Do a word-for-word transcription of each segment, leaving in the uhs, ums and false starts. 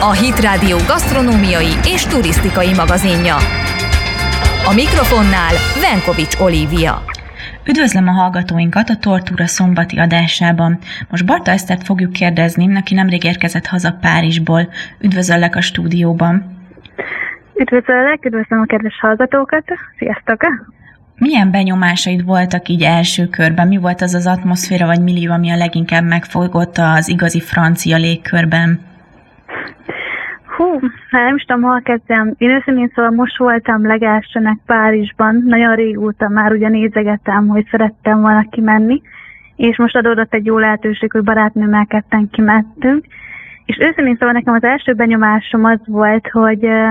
a Hit Rádió gasztronómiai és turisztikai magazinja. A mikrofonnál Venkovics Olivia. Üdvözlöm a hallgatóinkat a Tortura szombati adásában. Most Barta Esztert fogjuk kérdezni, aki nemrég érkezett haza Párizsból. Üdvözöllek a stúdióban. Üdvözöllek, üdvözlöm a kedves hallgatókat. Sziasztok! Milyen benyomásaid voltak így első körben? Mi volt az az atmoszféra vagy millió, ami a leginkább megfogott az igazi francia légkörben? Hú, hát nem is tudom, hol kezdtem. Én őszintén szóval most voltam legelsőnek Párizsban, nagyon régóta már ugye nézegettem, hogy szerettem volna kimenni, és most adódott egy jó lehetőség, hogy barátnőmmel ketten kimentünk. És őszintén szóval nekem az első benyomásom az volt, hogy uh,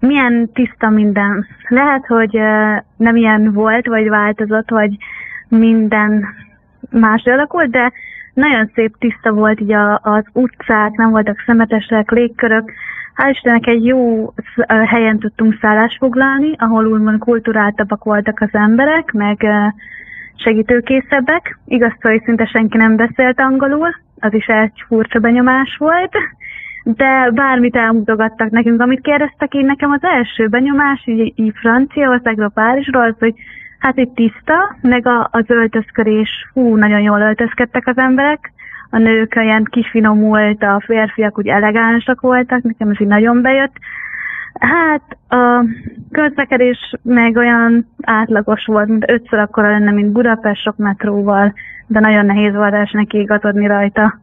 milyen tiszta minden. Lehet, hogy uh, nem ilyen volt, vagy változott, vagy minden másra alakult, de nagyon szép, tiszta volt így a, az utcák, nem voltak szemetesek, légkörök. Hál' Istennek egy jó helyen tudtunk szállást foglalni, ahol úgymond kulturáltabbak voltak az emberek, meg segítőkészebbek. Igaz, hogy szinte senki nem beszélt angolul, az is egy furcsa benyomás volt, de bármit elmutogattak nekünk, amit kérdeztek, én nekem az első benyomás, így, így Franciaországról, Párizsról, az, hogy hát itt tiszta, meg a, az öltözködés, hú, nagyon jól öltözkedtek az emberek, a nők olyan kifinomult, a férfiak úgy elegánsak voltak, nekem ez így nagyon bejött. Hát a közlekedés meg olyan átlagos volt, mint ötször akkora lenne, mint Budapest, sok metróval, de nagyon nehéz volt elsőnek igazodni rajta.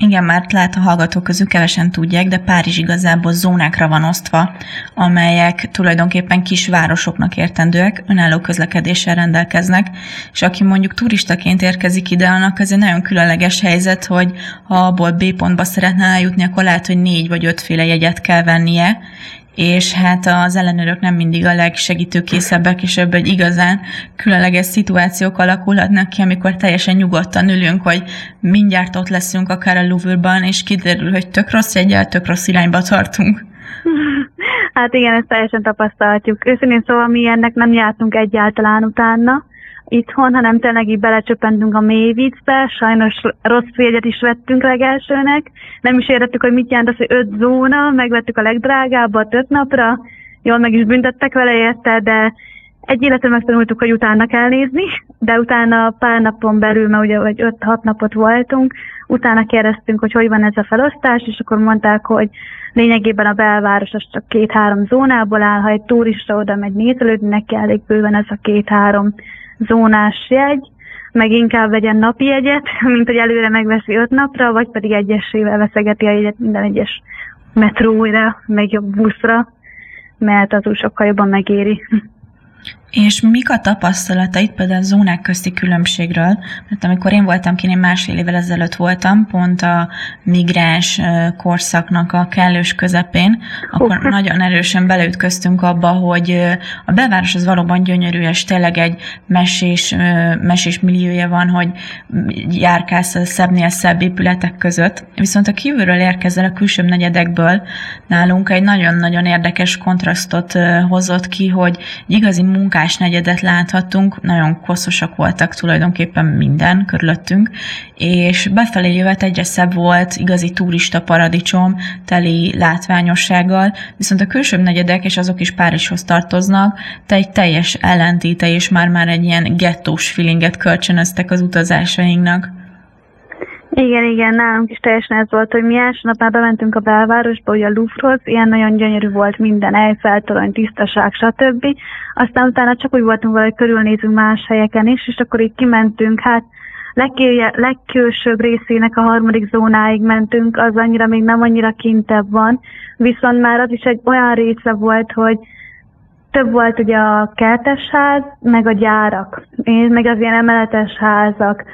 Igen, mert lehet a hallgatók közül kevesen tudják, de Párizs igazából zónákra van osztva, amelyek tulajdonképpen kisvárosoknak értendőek, önálló közlekedéssel rendelkeznek, és aki mondjuk turistaként érkezik ide, annak ez egy nagyon különleges helyzet, hogy ha abból B pontba szeretne eljutni, akkor lehet, hogy négy vagy ötféle jegyet kell vennie, és hát az ellenőrök nem mindig a legsegítőkészebbek, és ebből igazán különleges szituációk alakulhatnak ki, amikor teljesen nyugodtan ülünk, hogy mindjárt ott leszünk akár a Louvre-ban, és kiderül, hogy tök rossz jeggyel, tök rossz irányba tartunk. Hát igen, ezt teljesen tapasztalhatjuk. Őszintén szóval mi ennek nem jártunk egyáltalán utána itthon, hanem tényleg így belecsöppentünk a mély vízbe, sajnos rossz jegyet is vettünk legelsőnek, nem is értettük, hogy mit jelent az, hogy öt zóna, megvettük a legdrágábbat öt napra, jól meg is büntettek vele érte, de egy életben megtanultuk, hogy utána kell nézni, de utána pár napon belül, mert ugye vagy öt-hat napot voltunk, utána kérdeztünk, hogy hogy van ez a felosztás, és akkor mondták, hogy lényegében a belváros az csak két-három zónából áll, ha egy turista oda megy nézelődni, neki elég bőven ez a két-három zónás jegy, meg inkább vegyen napi jegyet, mint hogy előre megveszi öt napra, vagy pedig egyesével veszegeti a jegyet minden egyes metróra, meg jobb buszra, mert az úgy sokkal jobban megéri. És mik a tapasztalataid például a zónák közti különbségről? Mert amikor én voltam kint, én másfél évvel ezelőtt voltam, pont a migráns korszaknak a kellős közepén, akkor oh. nagyon erősen beleütköztünk abba, hogy a belváros az valóban gyönyörű, és tényleg egy mesés, mesés milliója van, hogy járkálsz a szebbnél szebb épületek között. Viszont a kívülről érkezel a külső negyedekből, nálunk egy nagyon-nagyon érdekes kontrasztot hozott ki, hogy igazi munkát negyedet láthattunk, nagyon koszosak voltak tulajdonképpen minden körülöttünk, és befelé jövet egyre szebb volt, igazi turista paradicsom, teli látványossággal, viszont a külsőbb negyedek, és azok is Párizshoz tartoznak, te egy teljes ellentéte, és már-már egy ilyen gettós feelinget kölcsönöztek az utazásainknak. Igen, igen, nálunk is teljesen ez volt, hogy mi első nap már bementünk a belvárosba, ugye a Louvre-hoz, ilyen nagyon gyönyörű volt minden, Eiffel-torony, tisztaság, stb. Aztán utána csak úgy voltunk valahogy körülnézünk más helyeken is, és akkor így kimentünk, hát legkülje, legkülsőbb részének a harmadik zónáig mentünk, az annyira még nem annyira kintebb van, viszont már az is egy olyan része volt, hogy több volt ugye a kertes ház, meg a gyárak, meg az ilyen emeletes házak,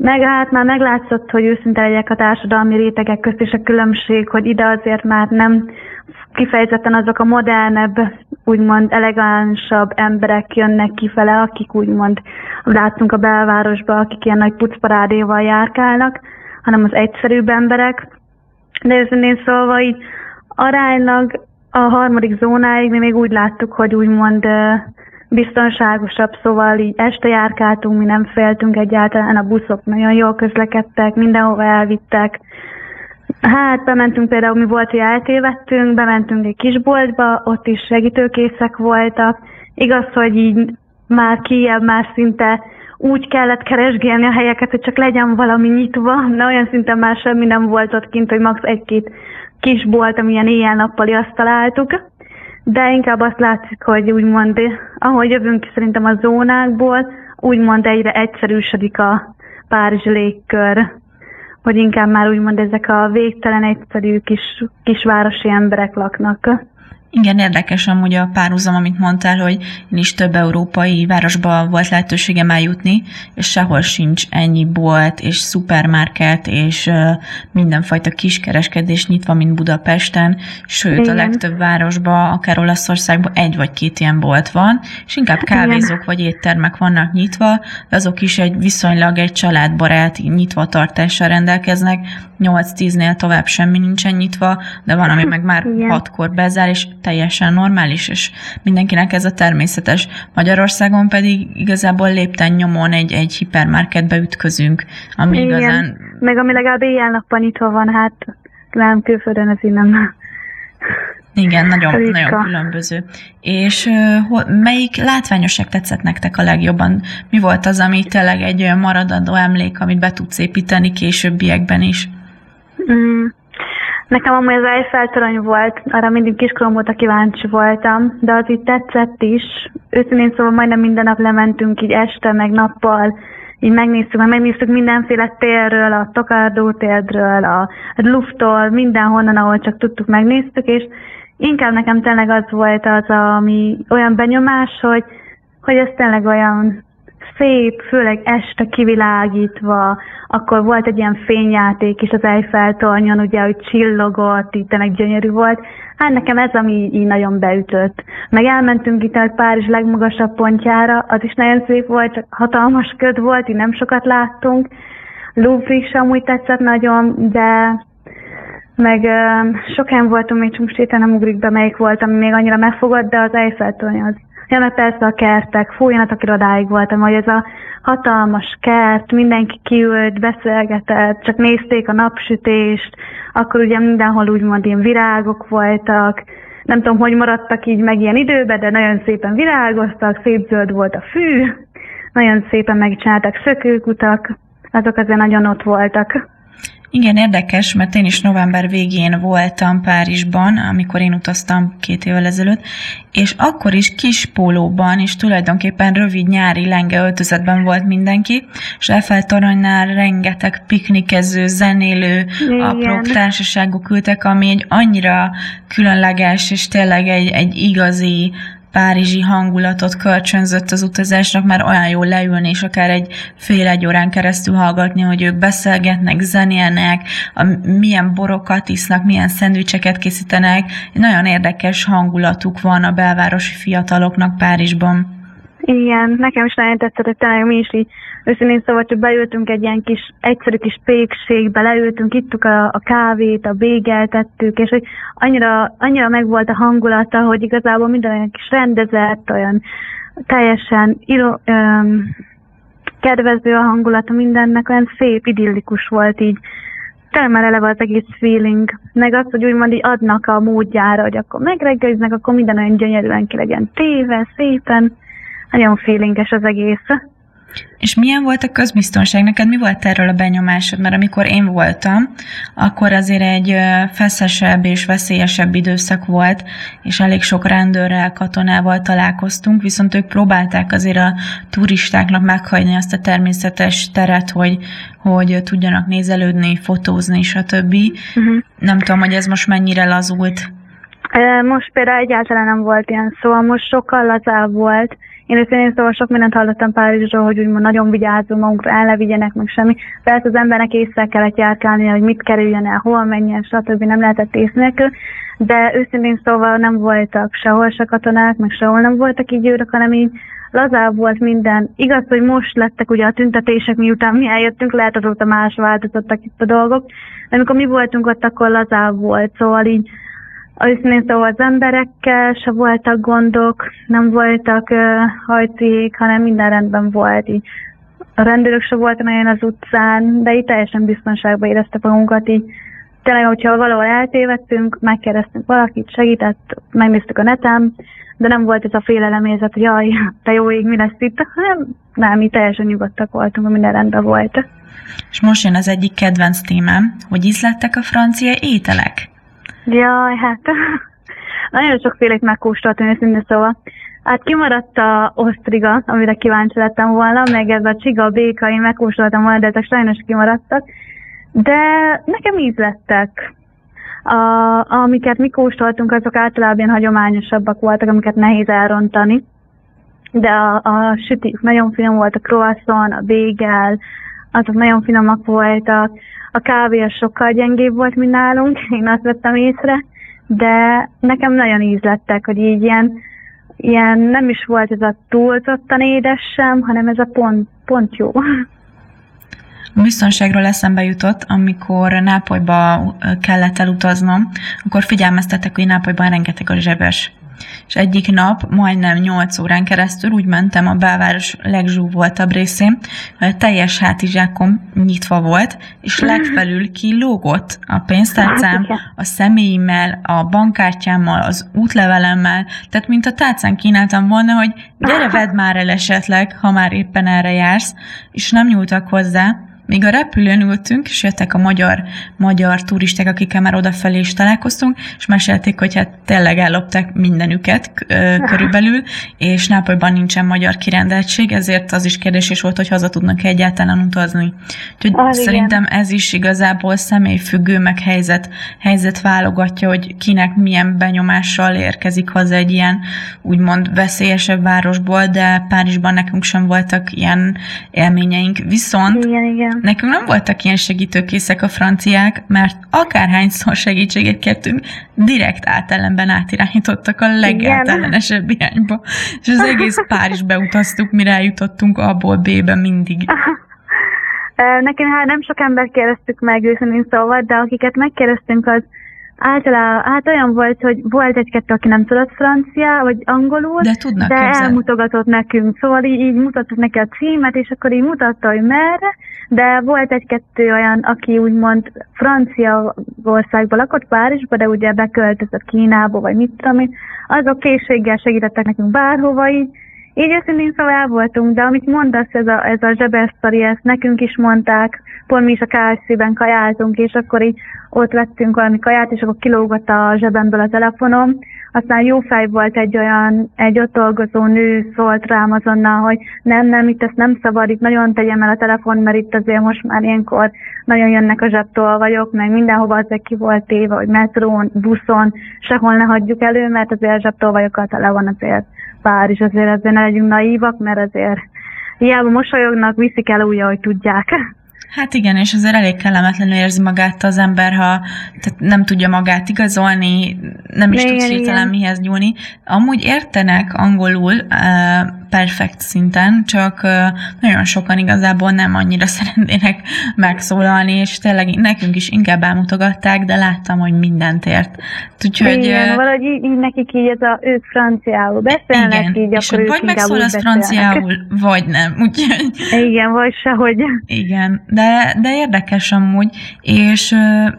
meg hát már meglátszott, hogy őszinte legyek a társadalmi rétegek közt, és a különbség, hogy ide azért már nem kifejezetten azok a modernebb, úgymond elegánsabb emberek jönnek kifele, akik úgymond láttunk a belvárosba, akik ilyen nagy pucparádéval járkálnak, hanem az egyszerűbb emberek. De őszintén szólva így aránylag a harmadik zónáig mi még úgy láttuk, hogy úgymond biztonságosabb, szóval így este járkáltunk, mi nem féltünk egyáltalán, a buszok nagyon jól közlekedtek, mindenhova elvittek, Hát bementünk például, mi volt, hogy eltévedtünk, bementünk egy kisboltba, ott is segítőkészek voltak. Igaz, hogy így már kijebb, már szinte úgy kellett keresgélni a helyeket, hogy csak legyen valami nyitva, de olyan szinten már semmi nem volt ott kint, hogy max. Egy-két kisbolt, amilyen éjjel-nappali, azt találtuk. De inkább azt látszik, hogy úgymond, ahogy jövünk ki szerintem a zónákból, úgymond egyre egyszerűsödik a párizsi légkör, hogy inkább már úgymond ezek a végtelen egyszerű kis, kisvárosi emberek laknak. Igen, érdekes amúgy a párhuzam, amit mondtál, hogy én is több európai városba volt lehetőségem eljutni, és sehol sincs ennyi bolt, és szupermarket, és uh, mindenfajta kiskereskedés nyitva, mint Budapesten, sőt, igen, a legtöbb városba, akár Olaszországban egy vagy két ilyen bolt van, és inkább kávézók, igen, vagy éttermek vannak nyitva, de azok is egy viszonylag egy családbarát nyitva tartással rendelkeznek, nyolc-tíznél tovább semmi nincsen nyitva, de van, ami meg már hatkor bezár, és teljesen normális, és mindenkinek ez a természetes. Magyarországon pedig igazából lépten nyomon egy, egy hipermarketbe ütközünk, ami igen, igazán... meg ami legalább éjjel-nappal nyitva van, hát nem külföldön ez innen. Igen, nagyon, nagyon különböző. És uh, hol, melyik látványosság tetszett nektek a legjobban? Mi volt az, ami tényleg egy olyan maradandó emlék, amit be tudsz építeni későbbiekben is? Mm. Nekem amúgy az Eiffel-torony volt, arra mindig kiskorom óta kíváncsi voltam, de az így tetszett is. Őszintén szóval majdnem minden nap lementünk így este, meg nappal, így megnéztük, meg megnéztük mindenféle térről, a Trocadéro térről, a Louvre-tól, mindenhonnan, ahol csak tudtuk, megnéztük, és inkább nekem tényleg az volt az, ami olyan benyomás, hogy, hogy ez tényleg olyan szép, főleg este kivilágítva, akkor volt egy ilyen fényjáték is az Eiffel-tornyon, ugye, hogy csillogott, így tényleg gyönyörű volt. Hát nekem ez, ami így nagyon beütött. Meg elmentünk itt a Párizs legmagasabb pontjára, az is nagyon szép volt, csak hatalmas köd volt, így nem sokat láttunk. Louvre is amúgy tetszett nagyon, de meg ö, sokan voltunk, még csak most éppen nem ugrik be, melyik volt, ami még annyira megfogott, de az Eiffel-torny az. Ja, mert persze a kertek, fú, én attól irodáig voltam, hogy ez a hatalmas kert, mindenki kiült, beszélgetett, csak nézték a napsütést, akkor ugye mindenhol úgymond ilyen virágok voltak, nem tudom, hogy maradtak így meg ilyen időben, de nagyon szépen virágoztak, szép zöld volt a fű, nagyon szépen megcsináltak szökőkutak, azok azért nagyon ott voltak. Igen, érdekes, mert én is november végén voltam Párizsban, amikor én utaztam két évvel ezelőtt, és akkor is kis pólóban, és tulajdonképpen rövid nyári lenge öltözetben volt mindenki, és Eiffel-toronynál rengeteg piknikező, zenélő, igen, apró társaságok ültek, ami egy annyira különleges, és tényleg egy, egy igazi párizsi hangulatot kölcsönzött az utazásnak, már olyan jól leülni, és akár egy fél-egy órán keresztül hallgatni, hogy ők beszélgetnek, zenélnek, a, milyen borokat isznak, milyen szendvicseket készítenek. Nagyon érdekes hangulatuk van a belvárosi fiataloknak Párizsban. Igen, nekem is nagyon tetszett, hogy talán mi is így őszintén szóval, hogy beültünk egy ilyen kis, egyszerű kis pékségbe, leültünk, ittuk a, a kávét, a bégeltettük, és hogy annyira, annyira megvolt a hangulata, hogy igazából minden olyan kis rendezett, olyan teljesen iro, öm, kedvező a hangulata mindennek, olyan szép, idillikus volt így. Talán már eleve az egész feeling, meg az, hogy úgymond így adnak a módjára, hogy akkor megreggeliznek, akkor minden olyan gyönyörűen ki legyen téve, szépen. Nagyon feelinges az egész. És milyen volt a közbiztonság? Neked mi volt erről a benyomásod? Mert amikor én voltam, akkor azért egy feszesebb és veszélyesebb időszak volt, és elég sok rendőrrel, katonával találkoztunk, viszont ők próbálták azért a turistáknak meghagyni azt a természetes teret, hogy, hogy tudjanak nézelődni, fotózni, stb. Uh-huh. Nem tudom, hogy ez most mennyire lazult. Most például egyáltalán nem volt ilyen szó, most sokkal lazább volt. Én őszintén szóval sok mindent hallottam Párizsról, hogy úgymond nagyon vigyázzunk magunkra, el ne vigyenek meg semmi. Persze az embernek észre kellett járkálnia, hogy mit kerüljen el, hol menjen, stb. Nem lehetett ész nélkül, de őszintén szóval nem voltak sehol se katonák, meg sehol nem voltak így őrök, hanem így lazább volt minden. Igaz, hogy most lettek ugye a tüntetések, miután mi eljöttünk, lehet azóta más változottak itt a dolgok, de amikor mi voltunk ott, akkor lazább volt, szóval így őszintén szóval az emberekkel se voltak gondok, nem voltak uh, hajtűjék, hanem minden rendben volt. Így. A rendőrök se voltak olyan az utcán, de így teljesen biztonságban éreztek magunkat, így tényleg, hogyha valahol eltévedtünk, megkérdeztünk valakit, segített, megnéztük a neten, de nem volt ez a félelemérzet, hogy jaj, te jó ég, mi lesz itt, hanem nem, mi teljesen nyugodtak voltunk, minden rendben volt. És most jön az egyik kedvenc témám, hogy ízlettek a francia ételek? Jaj, hát nagyon sokfélét megkóstoltam őszintén, szóval. Hát kimaradt a osztriga, amire kíváncsi lettem volna, meg ez a csiga, béka, én megkóstoltam volna, de ezek sajnos kimaradtak. De nekem ízlettek. A, amiket mi kóstoltunk, azok általában hagyományosabbak voltak, amiket nehéz elrontani. De a, a sütik nagyon finom volt, a croissant, a bagel, azok nagyon finomak voltak. A kávé az sokkal gyengébb volt, mint nálunk, én azt vettem észre. De nekem nagyon ízlettek, hogy így ilyen, ilyen nem is volt ez a túlzottan édes sem, hanem ez a pont, pont jó. A biztonságról eszembe jutott, amikor Nápolyba kellett elutaznom, akkor figyelmeztettek, hogy Nápolyban rengeteg a zsebes. És egyik nap, majdnem nyolc órán keresztül úgy mentem a belváros legzsúvoltabb részén, hogy a teljes hátizsákom nyitva volt, és legfelül kilógott a pénztárcám, a személyimmel, a bankkártyámmal, az útlevelemmel, tehát mint a tárcán kínáltam volna, hogy gyere, vedd már el esetleg, ha már éppen erre jársz, és nem nyúltak hozzá. Még a repülőn ültünk, és jöttek a magyar, magyar turisták, akikkel már odafelé is találkoztunk, és mesélték, hogy hát tényleg ellopták mindenüket körülbelül, és Nápolyban nincsen magyar kirendeltség, ezért az is kérdés is volt, hogy haza tudnak-e egyáltalán utazni. Úgyhogy ah, szerintem igen. Ez is igazából személyfüggő, meg helyzet, helyzet válogatja, hogy kinek milyen benyomással érkezik haza egy ilyen úgymond veszélyesebb városból, de Párizsban nekünk sem voltak ilyen élményeink. Viszont igen, igen. Nekünk nem voltak ilyen segítőkészek a franciák, mert akárhányszor segítséget kértünk, direkt átellenben átirányítottak a legeltellenesebb irányba. És az egész Párizsbe utaztuk, mire eljutottunk A-ból B-be mindig. Nekem hát nem sok embert kérdeztük meg őszintén szóval, de akiket megkérdeztünk, az általában hát olyan volt, hogy volt egy-kettő, aki nem tudott francia, vagy angolul, de, tudnak de elmutogatott nekünk. Szóval így, így mutatott neki a címet, és akkor így mutatta, hogy merre, de volt egy-kettő olyan, aki úgymond Franciaországban lakott, Párizsba, de ugye beköltözött Kínába, vagy mit tudom én, azok készséggel segítettek nekünk bárhova így. Így őszintén szóval el voltunk, de amit mondasz, ez a, ez a zsebes sztori, ezt nekünk is mondták, pont mi is a ká es zében kajáltunk, és akkor így ott vettünk valami kaját, és akkor kilógott a zsebemből a telefonom. Aztán jó fej volt egy olyan, egy ott dolgozó nő, szólt rám azonnal, hogy nem, nem, itt ezt nem szabad, itt nagyon tegyem el a telefon, mert itt azért most már ilyenkor nagyon jönnek a zsebtól vagyok, meg mindenhova azért ki volt téve, hogy metrón, buszon, sehol ne hagyjuk elő, mert azért a zsebtól vagyokkal tele van azért Párizs, azért azért ne legyünk naívak, mert azért hiába mosolyognak, viszik el úgy, ahogy tudják. Hát igen, és azért elég kellemetlenül érzi magát az ember, ha tehát nem tudja magát igazolni, nem is tud hirtelen mihez nyúlni. Amúgy értenek angolul uh, perfekt szinten, csak uh, nagyon sokan igazából nem annyira szeretnének megszólalni, és tényleg nekünk is inkább elmutogatták, de láttam, hogy mindent ért. Úgyhogy, igen, uh, valahogy így, így nekik így ez a ők franciául beszélnek, igen, így és akkor ők vagy megszólalsz franciául, vagy nem. Úgyhogy, igen, vagy sehogy. Igen, De, de érdekes amúgy, és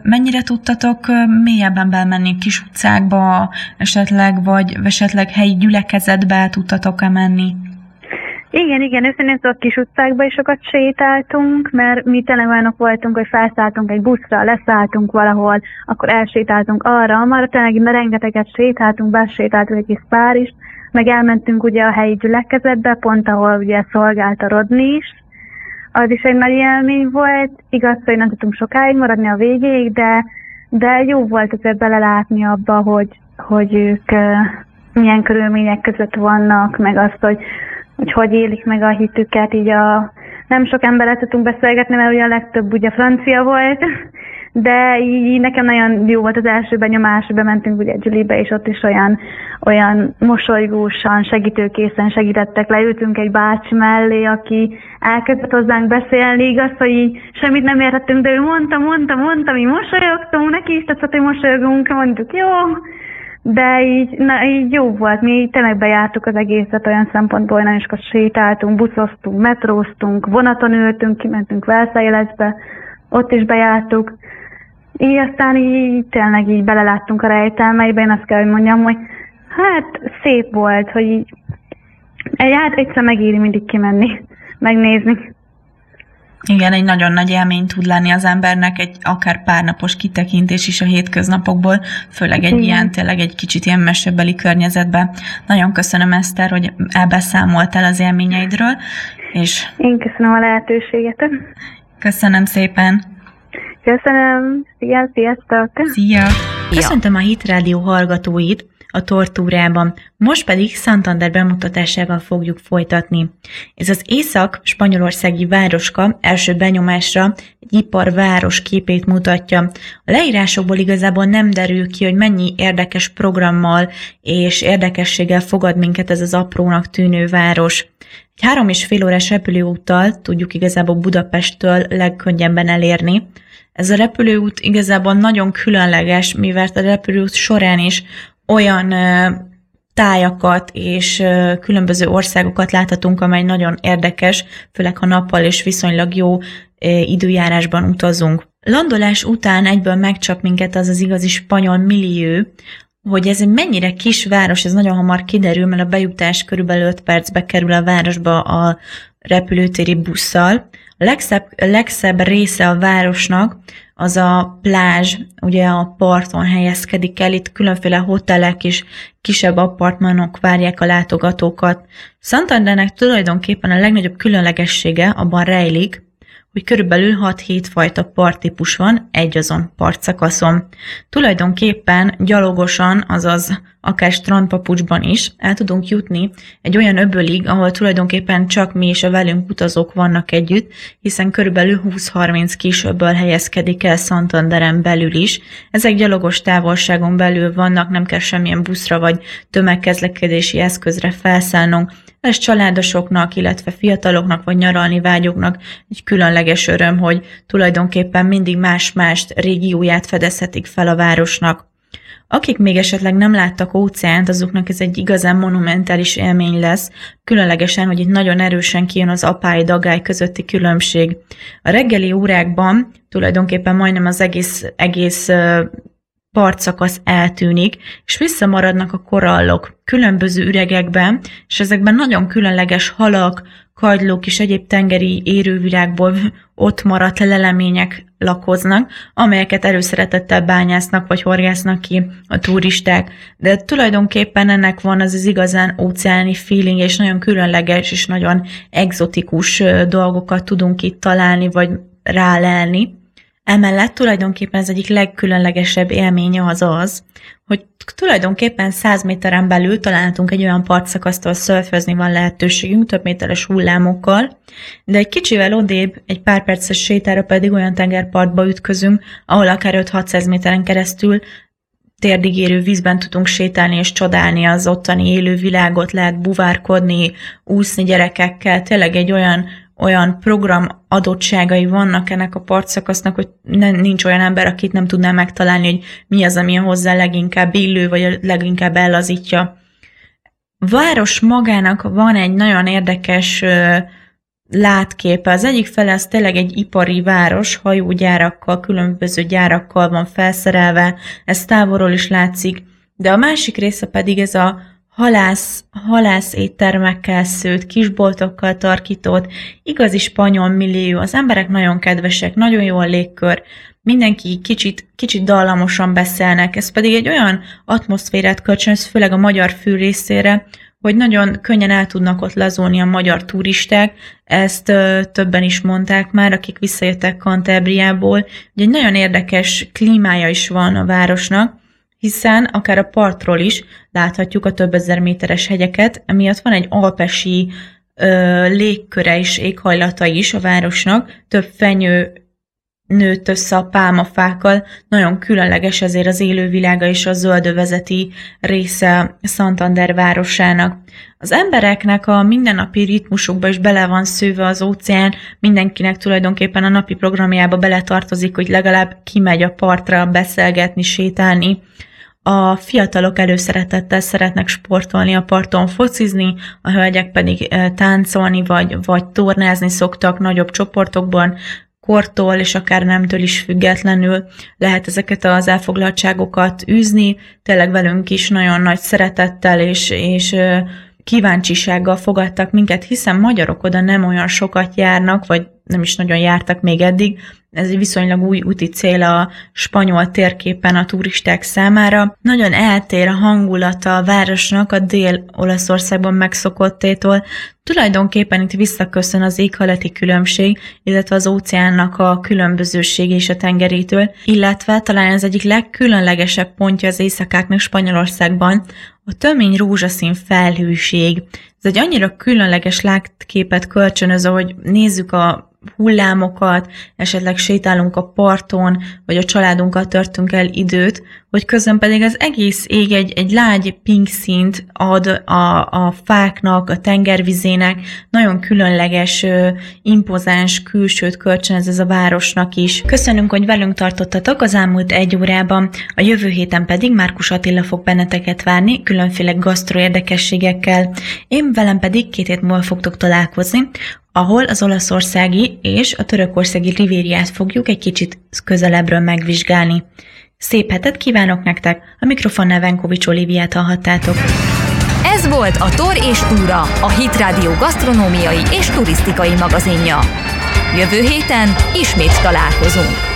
mennyire tudtatok mélyebben belmenni kis utcákba esetleg, vagy esetleg helyi gyülekezetbe tudtatok-e menni? Igen, igen, őszintén szóval kis utcákba is sokat sétáltunk, mert mi tényleg olyanok voltunk, hogy felszálltunk egy buszra, leszálltunk valahol, akkor elsétáltunk arra, amarra tényleg rengeteget sétáltunk, besétáltunk egy kis Párizst, meg elmentünk ugye a helyi gyülekezetbe, pont ahol ugye szolgált a Rodni is. Az is egy nagy élmény volt, igaz, hogy nem tudtunk sokáig maradni a végéig, de, de jó volt azért belelátni abba, hogy, hogy ők milyen körülmények között vannak, meg azt, hogy hogy, hogy élik meg a hitüket, így a, nem sok emberrel tudtunk beszélgetni, mert ugye a legtöbb ugye francia volt, de így nekem nagyon jó volt az első benyomás, bementünk ugye Gillybe, és ott is olyan, olyan mosolygósan, segítőkészen segítettek, leültünk egy bácsi mellé, aki elkezdett hozzánk beszélni, igaz, hogy így semmit nem értettünk, de ő mondta, mondta, mondta, mi mosolyogtunk, neki is tetszett, hogy mosolyogunk, mondjuk jó, de így, na, így jó volt, mi tényleg bejártuk az egészet olyan szempontból, nagyon sokat sétáltunk, buszoztunk, metróztunk, vonaton ültünk, kimentünk Velszájléletbe, ott is bejártuk, így aztán így tényleg így beleláttunk a rejtelmeibe, én azt kell, hogy mondjam, hogy hát szép volt, hogy így, hát egyszer megéri mindig kimenni, megnézni. Igen, egy nagyon nagy élmény tud lenni az embernek, egy akár párnapos kitekintés is a hétköznapokból, főleg egy igen. ilyen, tényleg egy kicsit ilyen mesebeli környezetben. Nagyon köszönöm, Eszter, hogy elbeszámoltál az élményeidről. És én köszönöm a lehetőséget. Köszönöm szépen. Köszönöm. Szia, sziasztok. Szia. Köszöntöm a Hit Rádió hallgatóit a Tortúrában, most pedig Santander bemutatásával fogjuk folytatni. Ez az észak-spanyolországi városka első benyomásra egy iparváros képét mutatja. A leírásokból igazából nem derül ki, hogy mennyi érdekes programmal és érdekességgel fogad minket ez az aprónak tűnő város. Egy három és fél órás repülőúttal tudjuk igazából Budapesttől legkönnyebben elérni. Ez a repülőút igazából nagyon különleges, mivel a repülőút során is olyan tájakat és különböző országokat láthatunk, amely nagyon érdekes, főleg ha nappal és viszonylag jó időjárásban utazunk. Landolás után egyből megcsap minket az az igazi spanyol millió, hogy ez egy mennyire kis város, ez nagyon hamar kiderül, mert a bejutás körülbelül öt percbe kerül a városba a repülőtéri busszal. A legszebb, legszebb része a városnak az a plázs, ugye a parton helyezkedik el, itt különféle hotelek és kisebb apartmanok várják a látogatókat. Santandernek tulajdonképpen a legnagyobb különlegessége abban rejlik, hogy körülbelül hat-hét fajta parttípus van egyazon partszakaszon. Tulajdonképpen gyalogosan, azaz akár strandpapucsban is el tudunk jutni egy olyan öbölig, ahol tulajdonképpen csak mi és a velünk utazók vannak együtt, hiszen körülbelül húsz-harminc kis öböl helyezkedik el Santanderen belül is. Ezek gyalogos távolságon belül vannak, nem kell semmilyen buszra vagy tömegközlekedési eszközre felszállnunk. Ez családosoknak, illetve fiataloknak vagy nyaralni vágyóknak egy különleges öröm, hogy tulajdonképpen mindig más-más régióját fedezhetik fel a városnak. Akik még esetleg nem láttak óceánt, azoknak ez egy igazán monumentális élmény lesz, különlegesen, hogy itt nagyon erősen kijön az apály-dagály közötti különbség. A reggeli órákban tulajdonképpen majdnem az egész, egész partszakasz eltűnik, és visszamaradnak a korallok különböző üregekben, és ezekben nagyon különleges halak, kagylók és egyéb tengeri érővilágból ott maradt lelemények lakoznak, amelyeket előszeretettel bányásznak vagy horgásznak ki a turisták. De tulajdonképpen ennek van az, az igazán óceáni feeling, és nagyon különleges és nagyon egzotikus dolgokat tudunk itt találni vagy rálelni. Emellett tulajdonképpen az egyik legkülönlegesebb élménye az az, hogy tulajdonképpen száz méteren belül találhatunk egy olyan partszakasztól, szörfözni van lehetőségünk több méteres hullámokkal, de egy kicsivel odébb, egy pár perces sétára pedig olyan tengerpartba ütközünk, ahol akár öt-hatszáz méteren keresztül térdig érő vízben tudunk sétálni és csodálni az ottani élő világot, lehet buvárkodni, úszni gyerekekkel, tényleg egy olyan olyan program adottságai vannak ennek a partszakasznak, hogy ne, nincs olyan ember, akit nem tudná megtalálni, hogy mi az, ami hozzá leginkább illő, vagy leginkább ellazítja. Város magának van egy nagyon érdekes ö, látképe. Az egyik fele az tényleg egy ipari város, hajógyárakkal, különböző gyárakkal van felszerelve, ez távolról is látszik, de a másik része pedig ez a halász, halász éttermekkel szőtt, kisboltokkal tarkított, igazi spanyol millió, az emberek nagyon kedvesek, nagyon jó a légkör, mindenki kicsit, kicsit dallamosan beszélnek, ez pedig egy olyan atmoszférát kölcsönöz, főleg a magyar fül részére, hogy nagyon könnyen el tudnak ott lazulni a magyar turisták, ezt ö, többen is mondták már, akik visszajöttek Kantábriából, hogy egy nagyon érdekes klímája is van a városnak, hiszen akár a partról is láthatjuk a több ezer méteres hegyeket, emiatt van egy alpesi ö, légköre és éghajlata is a városnak, több fenyő nőtt össze a pálmafákkal, nagyon különleges ezért az élővilága és a zöldövezeti része Santander városának. Az embereknek a mindennapi ritmusukba is bele van szőve az óceán, mindenkinek tulajdonképpen a napi programjába beletartozik, hogy legalább kimegy a partra beszélgetni, sétálni. A fiatalok előszeretettel szeretnek sportolni, a parton focizni, a hölgyek pedig táncolni vagy, vagy tornázni szoktak nagyobb csoportokban, kortól és akár nemtől is függetlenül lehet ezeket az elfoglaltságokat űzni. Tényleg velünk is nagyon nagy szeretettel és, és kíváncsisággal fogadtak minket, hiszen magyarok oda nem olyan sokat járnak, vagy nem is nagyon jártak még eddig. Ez egy viszonylag új úti cél a spanyol térképen a turisták számára. Nagyon eltér a hangulata a városnak a Dél-Olaszországban megszokottétól. Tulajdonképpen itt visszaköszön az éghajlati különbség, illetve az óceánnak a különbözősége és a tengerétől, illetve talán az egyik legkülönlegesebb pontja az éjszakáknak Spanyolországban a tömény rózsaszín felhőség. Ez egy annyira különleges látképet kölcsönöz, ahogy nézzük a hullámokat, esetleg sétálunk a parton, vagy a családunkkal töltünk el időt, hogy közben pedig az egész ég egy, egy lágy pink színt ad a, a fáknak, a tengervizének, nagyon különleges, impozáns külsőt kölcsönöz ez a városnak is. Köszönünk, hogy velünk tartottatok az elmúlt egy órában, a jövő héten pedig Márkus Attila fog benneteket várni, különféle gasztroérdekességekkel. Én velem pedig két hét múlva fogtok találkozni, ahol az olaszországi és a törökországi rivériát fogjuk egy kicsit közelebbről megvizsgálni. Szép hetet kívánok nektek! A mikrofonnál Venkovics Oliviát hallhattátok. Ez volt a Tor és Túra, a Hit Rádió gasztronómiai és turisztikai magazinja. Jövő héten ismét találkozunk.